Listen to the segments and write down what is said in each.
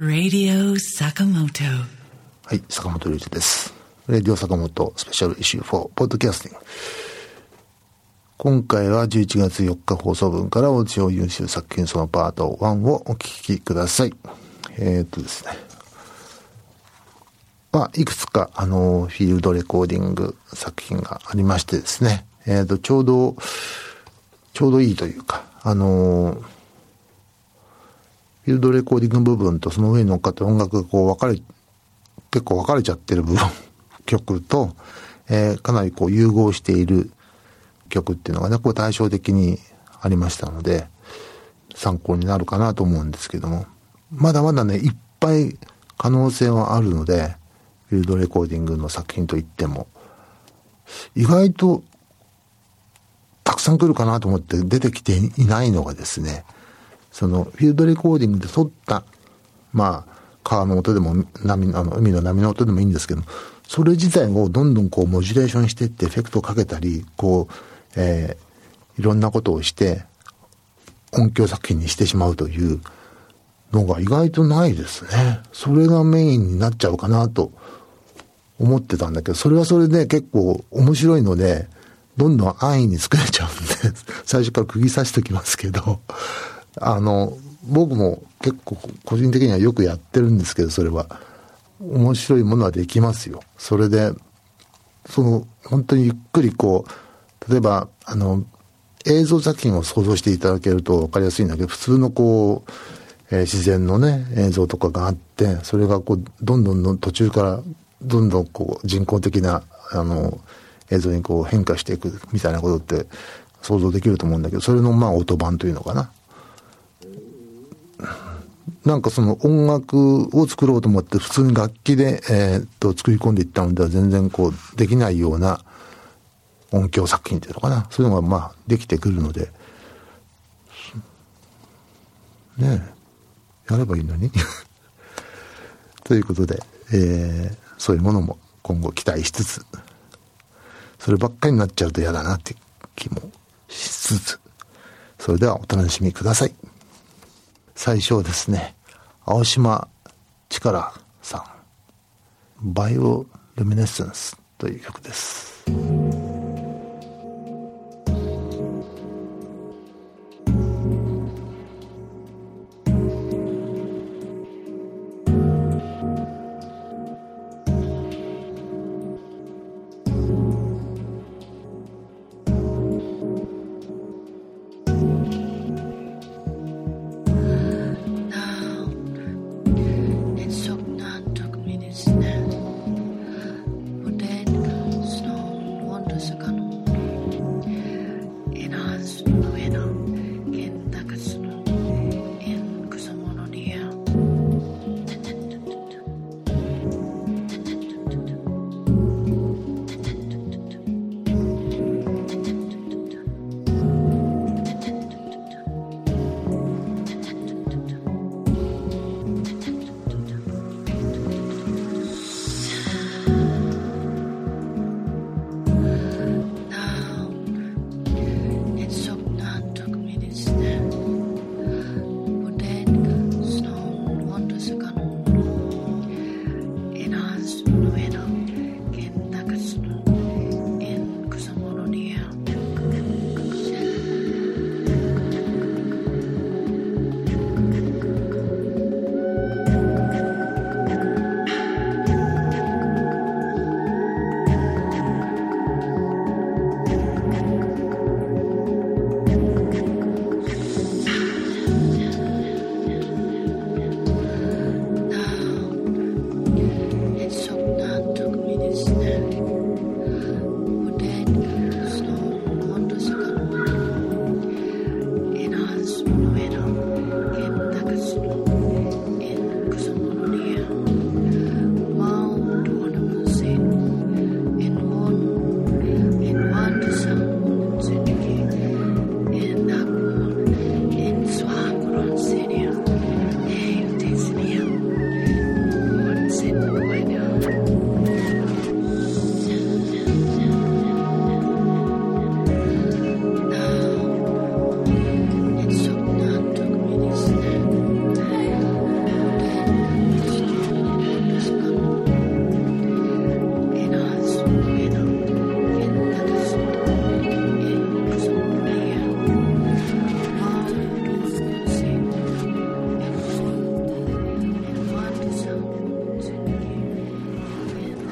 Radio Sakamoto。 はい、坂本龍一です。レディオ坂本スペシャルイシュー4ポッドキャスティング。今回は11月4日放送分から大塩優秀作品そのパート1をお聞きください。ですね、まあいくつかフィールドレコーディング作品がありましてですね、ちょうどいいというかフィールドレコーディング部分とその上に乗っかって音楽がこう結構分かれちゃってる部分曲と、かなりこう融合している曲っていうのがねこう対照的にありましたので参考になるかなと思うんですけども、まだまだねいっぱい可能性はあるのでフィールドレコーディングの作品といっても意外とたくさん来るかなと思って出てきていないのがですね、そのフィールドレコーディングで撮ったまあ川の音でも海の波の音でもいいんですけど、それ自体をどんどんこうモジュレーションしていってエフェクトをかけたりこう、いろんなことをして音響作品にしてしまうというのが意外とないですね。それがメインになっちゃうかなと思ってたんだけど、それはそれで結構面白いのでどんどん安易に作れちゃうんで最初から釘刺しておきますけど、僕も結構個人的にはよくやってるんですけど、それは面白いものはできますよ。それでその本当にゆっくりこう例えば映像作品を想像していただけると分かりやすいんだけど、普通のこう、自然のね映像とかがあってそれがこうどんどん途中からどんどんこう人工的な映像にこう変化していくみたいなことって想像できると思うんだけど、それのまあ音版というのかな、なんかその音楽を作ろうと思って普通に楽器で作り込んでいったのでは全然こうできないような音響作品っていうのかな、そういうのがまあできてくるのでねえやればいいのにということで、そういうものも今後期待しつつ、そればっかりになっちゃうと嫌だなって気もしつつ、それではお楽しみください。最初はですね、青島力さん、バイオルミネセンスという曲です。Snow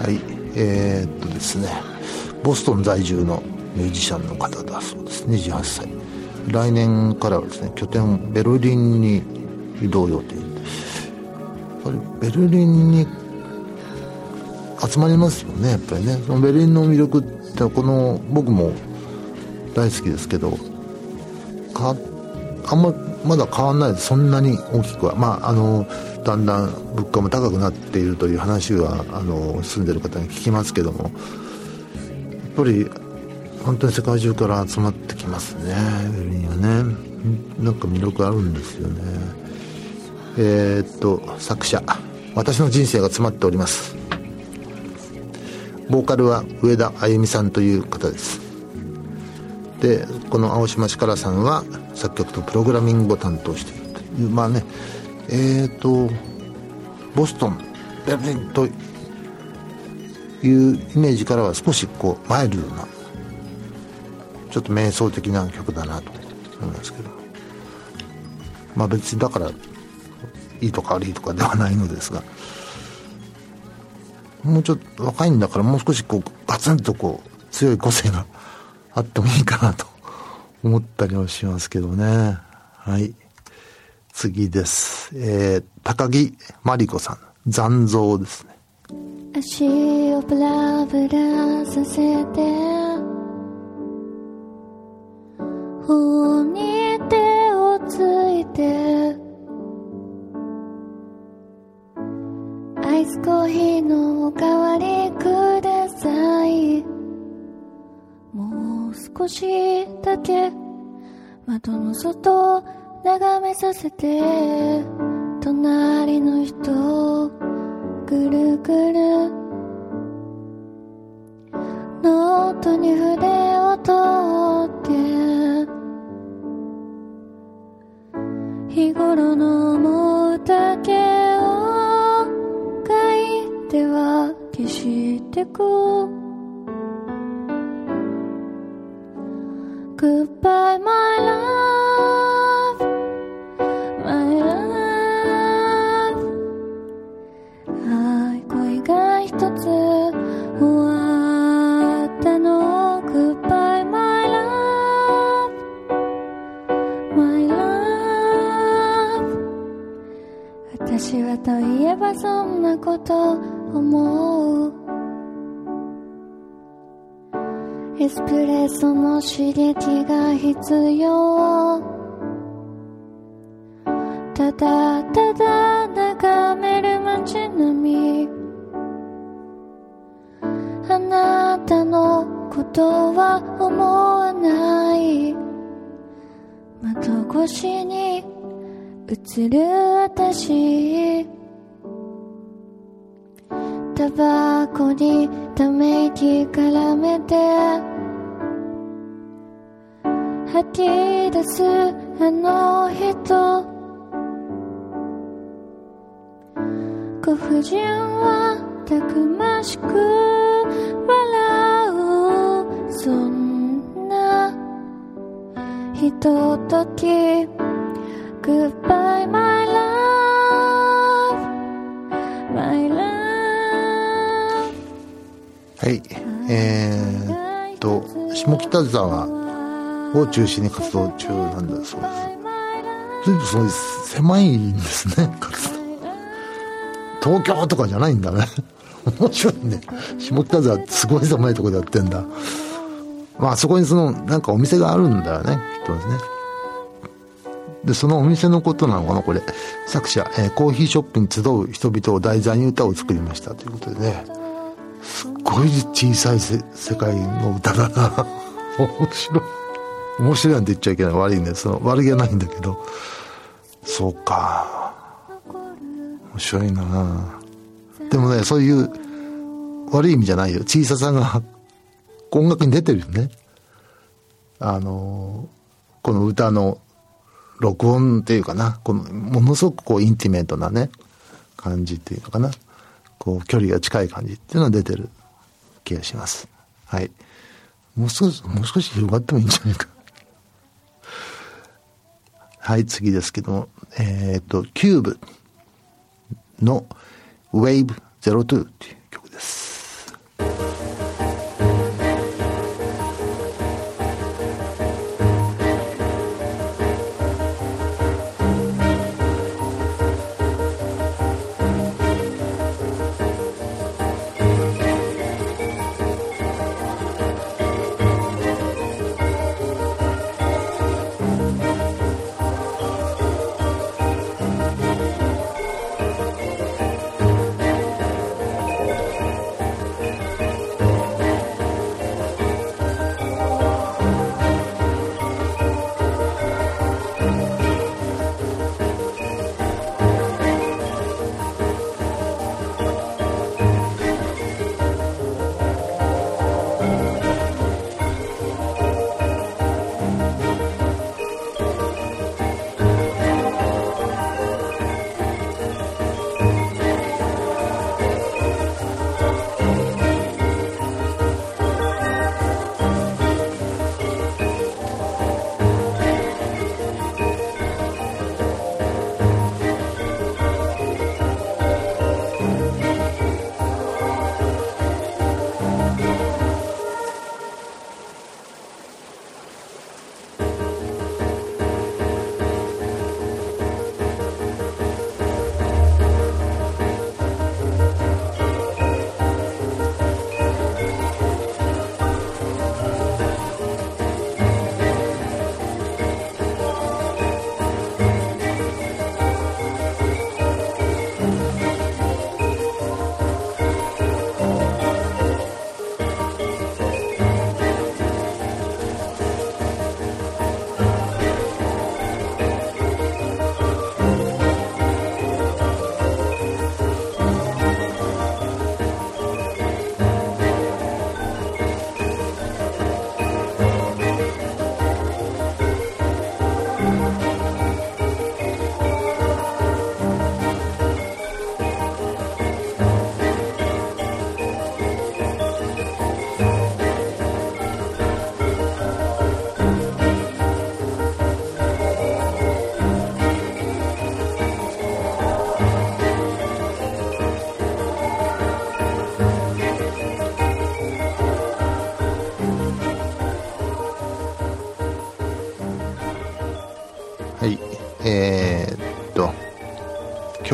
はい、ですね、ボストン在住のミュージシャンの方だそうです。28歳。来年からはですね、拠点ベルリンに移動予定。やっぱりベルリンに集まりますよね、やっぱりね。そのベルリンの魅力ってこの僕も大好きですけど、あんままだ変わんないです、そんなに大きくは。まあだんだん物価も高くなっているという話は住んでる方に聞きますけども、やっぱり本当に世界中から集まってきますね、ベルリンはね。なんか魅力あるんですよね。作者、私の人生が詰まっております。ボーカルは上田歩美さんという方です。でこの青島力さんは作曲とプログラミングを担当しているという、まあね、ボストンベルリンというイメージからは少しこうマイルドなちょっと瞑想的な曲だなと思いますけど、まあ別にだからいいとか悪いとかではないのですが、もうちょっと若いんだからもう少しこうガツンとこう強い個性があってもいいかなと思ったりはしますけどね。はい。次です。高木真理子さん、残像ですね。足をブラブラさせて頬に手をついてアイスコーヒーのおかわりください。もう少しだけ窓の外眺めさせて、隣の人ぐるぐるノートに筆を取って日頃の思うだけを書いては消してく。Goodbye, my love, my love. 愛恋が一つ終わったの。 Goodbye, my love, my love. 私はといえばそんなこと思う。エスプレッソの刺激が必要。ただただ眺める街並み。あなたのことは思わない。窓越しに映る私。タバコにため息絡めて吐き出すあの人。ご婦人はたくましく笑う。そんなひととき。 Goodbye my love, my love。 はい、下北沢を中心に活動中なんだそうです。随分そういう狭いんですね、活動。東京とかじゃないんだね面白いね、下北沢すごい狭いとこでやってんだ。まあそこにそのなんかお店があるんだよね、きっとですね。でそのお店のことなのかなこれ。作者、コーヒーショップに集う人々を題材に歌を作りましたということでね、すっごい小さい世界の歌だな面白いなんて言っちゃいけない、悪いね、その悪気はないんだけど、そうか面白いな。でもね、そういう悪い意味じゃないよ、小ささが音楽に出てるよね。この歌の録音っていうかな、このものすごくこうインティメートなね感じっていうのかな、こう距離が近い感じっていうのは出てる気がします。はい、もう少し広がってもいいんじゃないかはい、次ですけども、キューブの WAVE02 という曲です。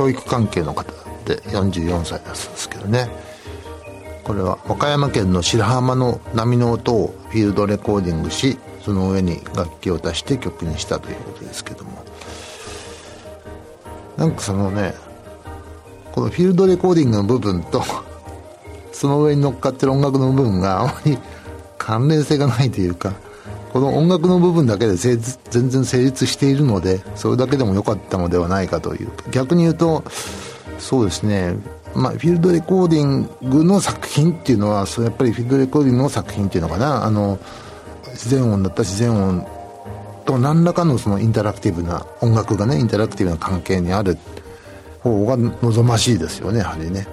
教育関係の方で44歳だそうですけどね。これは和歌山県の白浜の波の音をフィールドレコーディングし、その上に楽器を足して曲にしたということですけども、なんかそのね、このフィールドレコーディングの部分とその上に乗っかってる音楽の部分があまり関連性がないというか、この音楽の部分だけで全然成立しているので、それだけでも良かったのではないかという。逆に言うとそうですね、まあ、フィールドレコーディングの作品っていうのは、そうやっぱりフィールドレコーディングの作品っていうのかな、自然音だったら自然音と何らかのそのインタラクティブな音楽がね、インタラクティブな関係にある方が望ましいですよね、やはりね。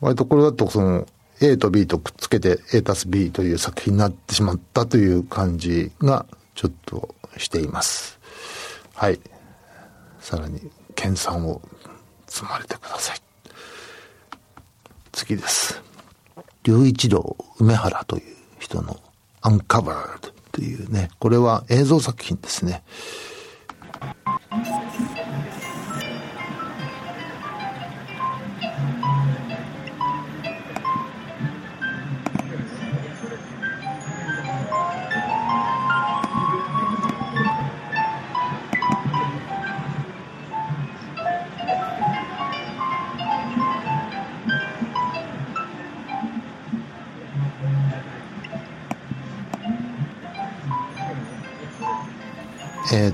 割とこれだとその A と B とくっつけて A たす B という作品になってしまったという感じがちょっとしています。はい、さらに研鑽を積まれてください。次です。龍一郎梅原という人のアンカバーというね、これは映像作品ですね。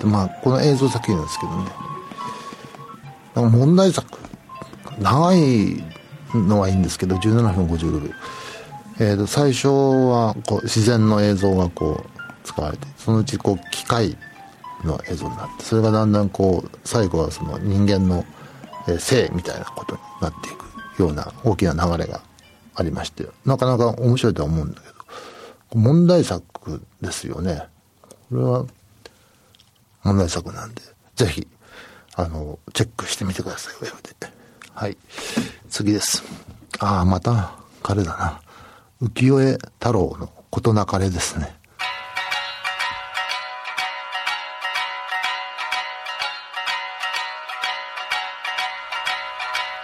まあ、この映像作品なんですけどね、問題作長いのはいいんですけど、17分55秒、最初はこう自然の映像がこう使われて、そのうちこう機械の映像になって、それがだんだんこう最後はその人間の性みたいなことになっていくような大きな流れがありまして、なかなか面白いとは思うんだけど、問題作ですよね。これは問題作なんで、ぜひチェックしてみてください、ウェブで。はい、次です。また彼だな、浮世絵太郎のことなかれですね。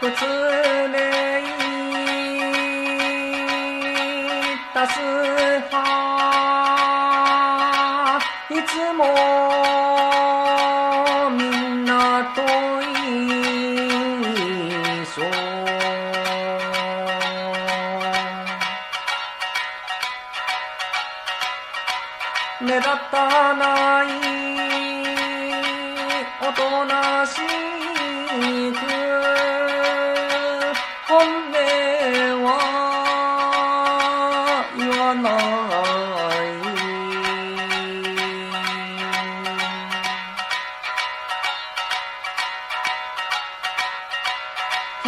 うつれいたすはいつも目立たないおとなしく本音は言わない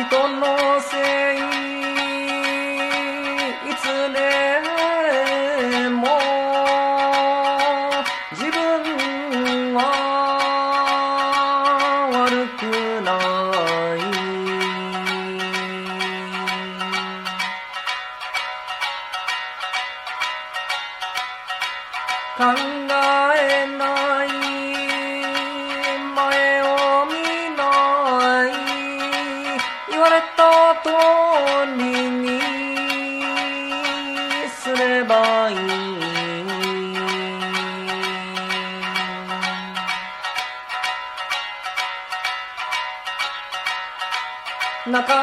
人のせいいつでも中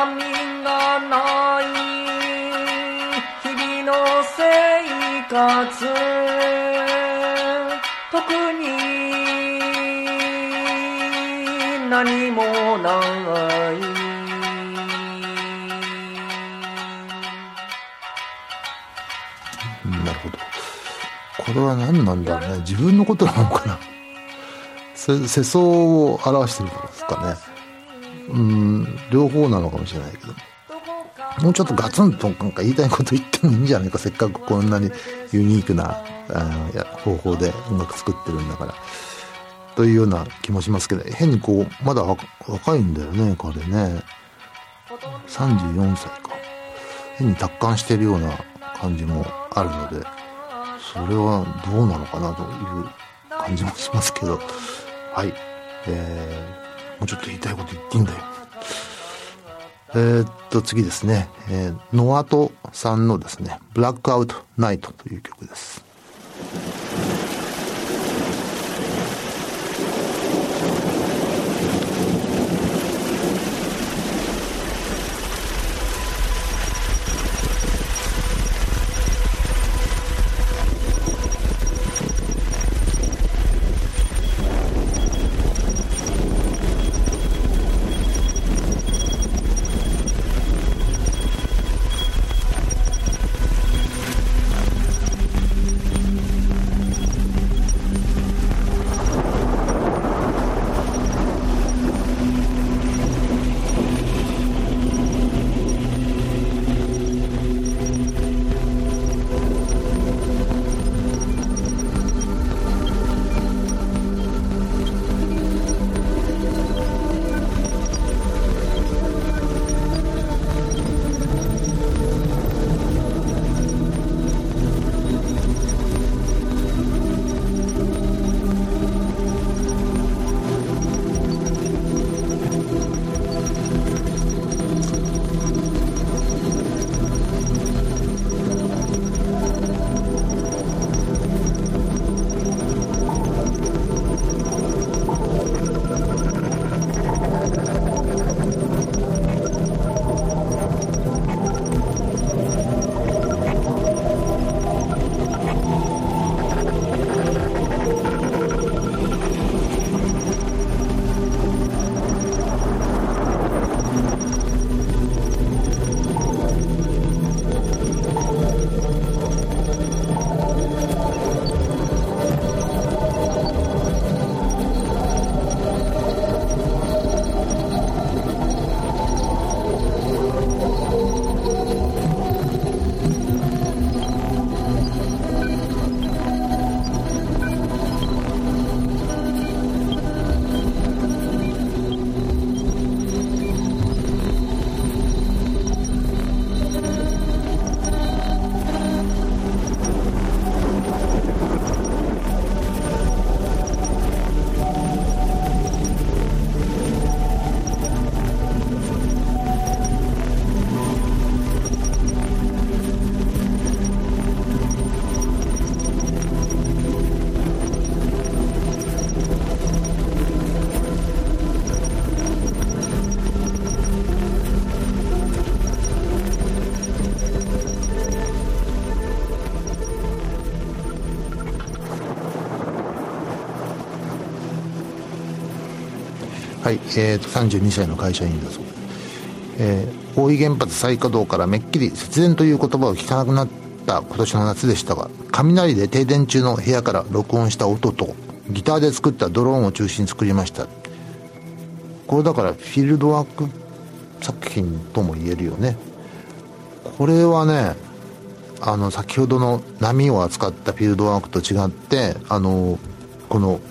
身がない日々の生活、特に何もない。なるほど。これは何なんだろうね。自分のことなのかな。世相を表してるんですかね。両方なのかもしれないけど、もうちょっとガツンとなんか言いたいこと言ってもいいんじゃないか。せっかくこんなにユニークな方法で音楽作ってるんだからというような気もしますけど、変にこうまだ若いんだよね、彼ね。34歳か。変に達観してるような感じもあるので、それはどうなのかなという感じもしますけど。はい、もうちょっと言いたいこと言っていいんだよ。次ですね、ノアトさんのですね、ブラックアウトナイトという曲です。はい、32歳の会社員だそうです。大井原発再稼働からめっきり節電という言葉を聞かなくなった今年の夏でしたが、雷で停電中の部屋から録音した音とギターで作ったドローンを中心に作りました。これだからフィールドワーク作品とも言えるよね。これはね、先ほどの波を扱ったフィールドワークと違って、この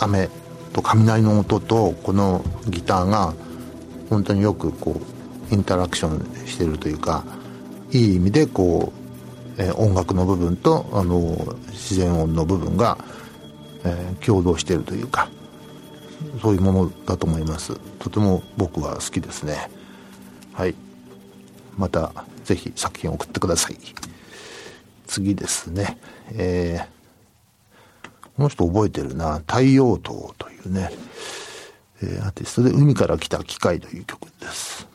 雨と雷の音とこのギターが本当によくこうインタラクションしてるというか、いい意味でこう、音楽の部分と自然音の部分が、共同してるというか、そういうものだと思います。とても僕は好きですね。はい、またぜひ作品を送ってください。次ですね、この人覚えてるな、太陽灯というね、アーティストで海から来た機械という曲です。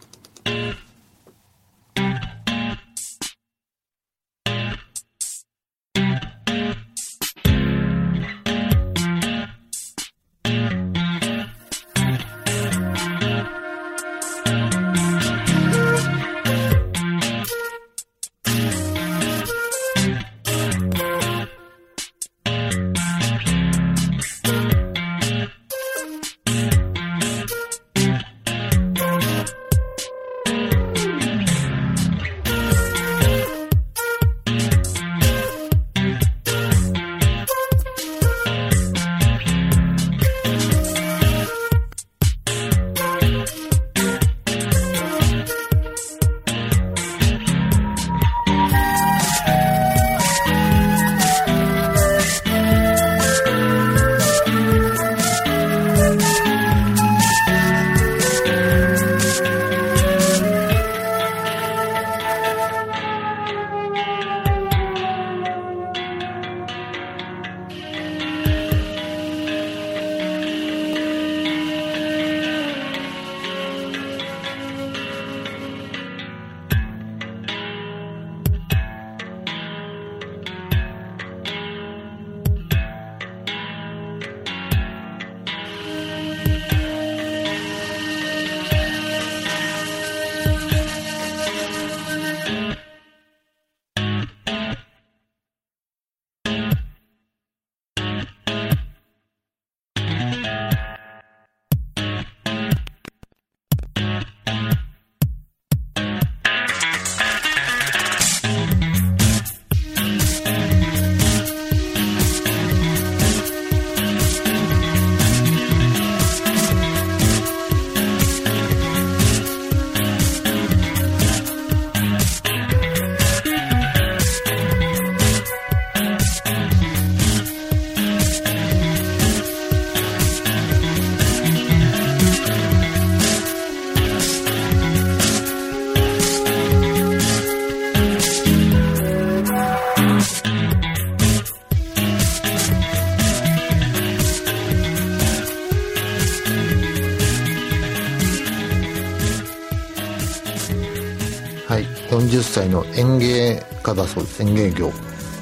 40歳の園芸家だそうです。園芸業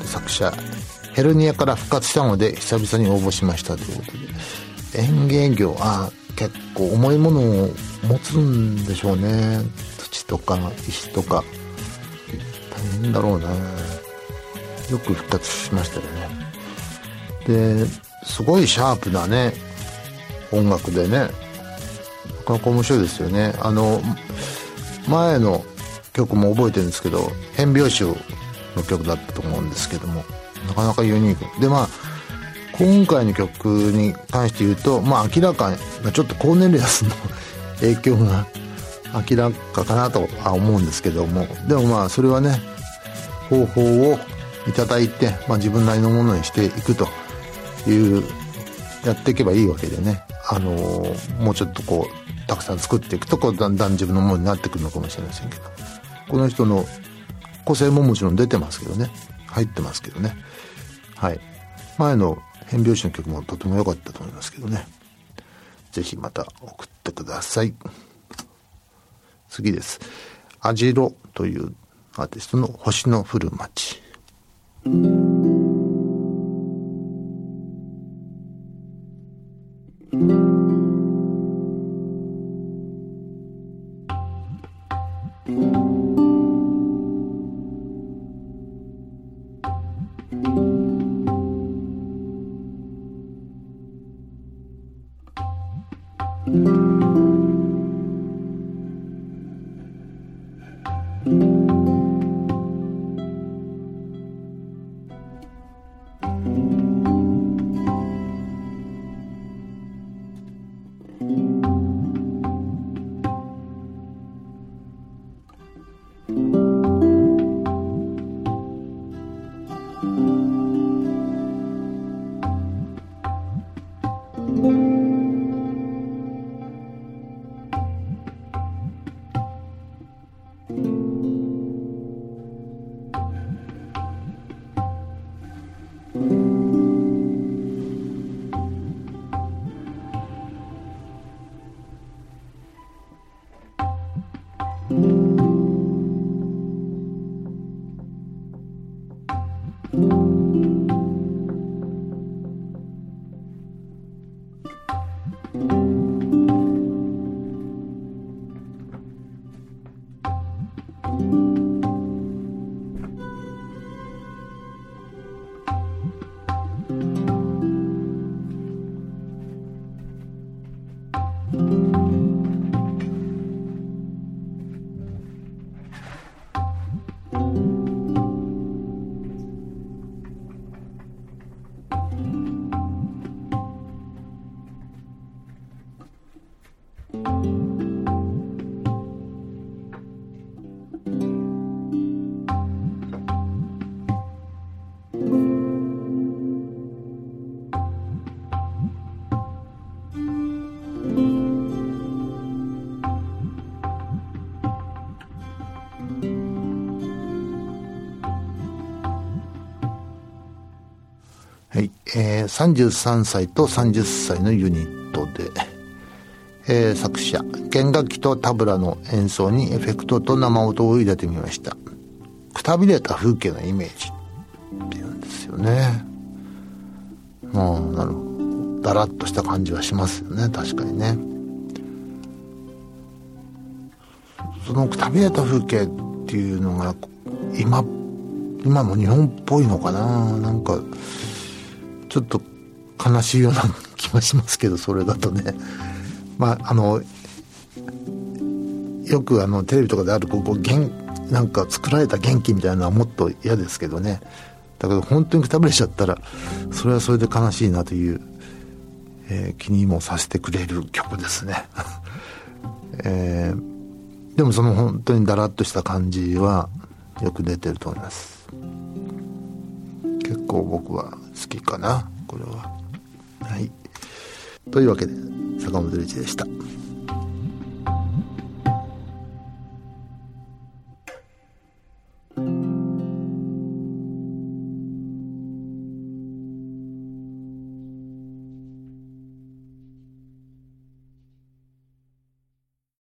作者、ヘルニアから復活したので久々に応募しましたということで、園芸業結構重いものを持つんでしょうね。土とか石とか大変だろうな。よく復活しましたよね。ですごいシャープなね音楽でね、なかなか面白いですよね。前の曲も覚えてるんですけど、変拍子の曲だったと思うんですけども、なかなかユニークで、今回の曲に関して言うと、明らかにちょっとコーネリアスの影響が明らかかなとは思うんですけども、でもそれはね、方法をいただいて、自分なりのものにしていくという、やっていけばいいわけでね、もうちょっとたくさん作っていくとだんだん自分のものになってくるのかもしれませんけど、この人の個性ももちろん出てますけどね、入ってますけどね。はい。前の変拍子の曲もとても良かったと思いますけどね。ぜひまた送ってください。次です。アジロというアーティストの星の降る街。33歳と30歳のユニットで、作者、弦楽器とタブラの演奏にエフェクトと生音を入れてみました。くたびれた風景のイメージっていうんですよね。なるほど、だらっとした感じはしますよね。確かにね、そのくたびれた風景っていうのが今の日本っぽいのかな。なんかちょっと悲しいような気がしますけど、それだとね、まあ、よくテレビとかであるなんか作られた元気みたいなのはもっと嫌ですけどね。だけど本当にくたぶれちゃったらそれはそれで悲しいなという、気にもさせてくれる曲ですね、でもその本当にだらっとした感じはよく出てると思います。結構僕は好きかなこれは。はい、というわけで坂本龍一でした。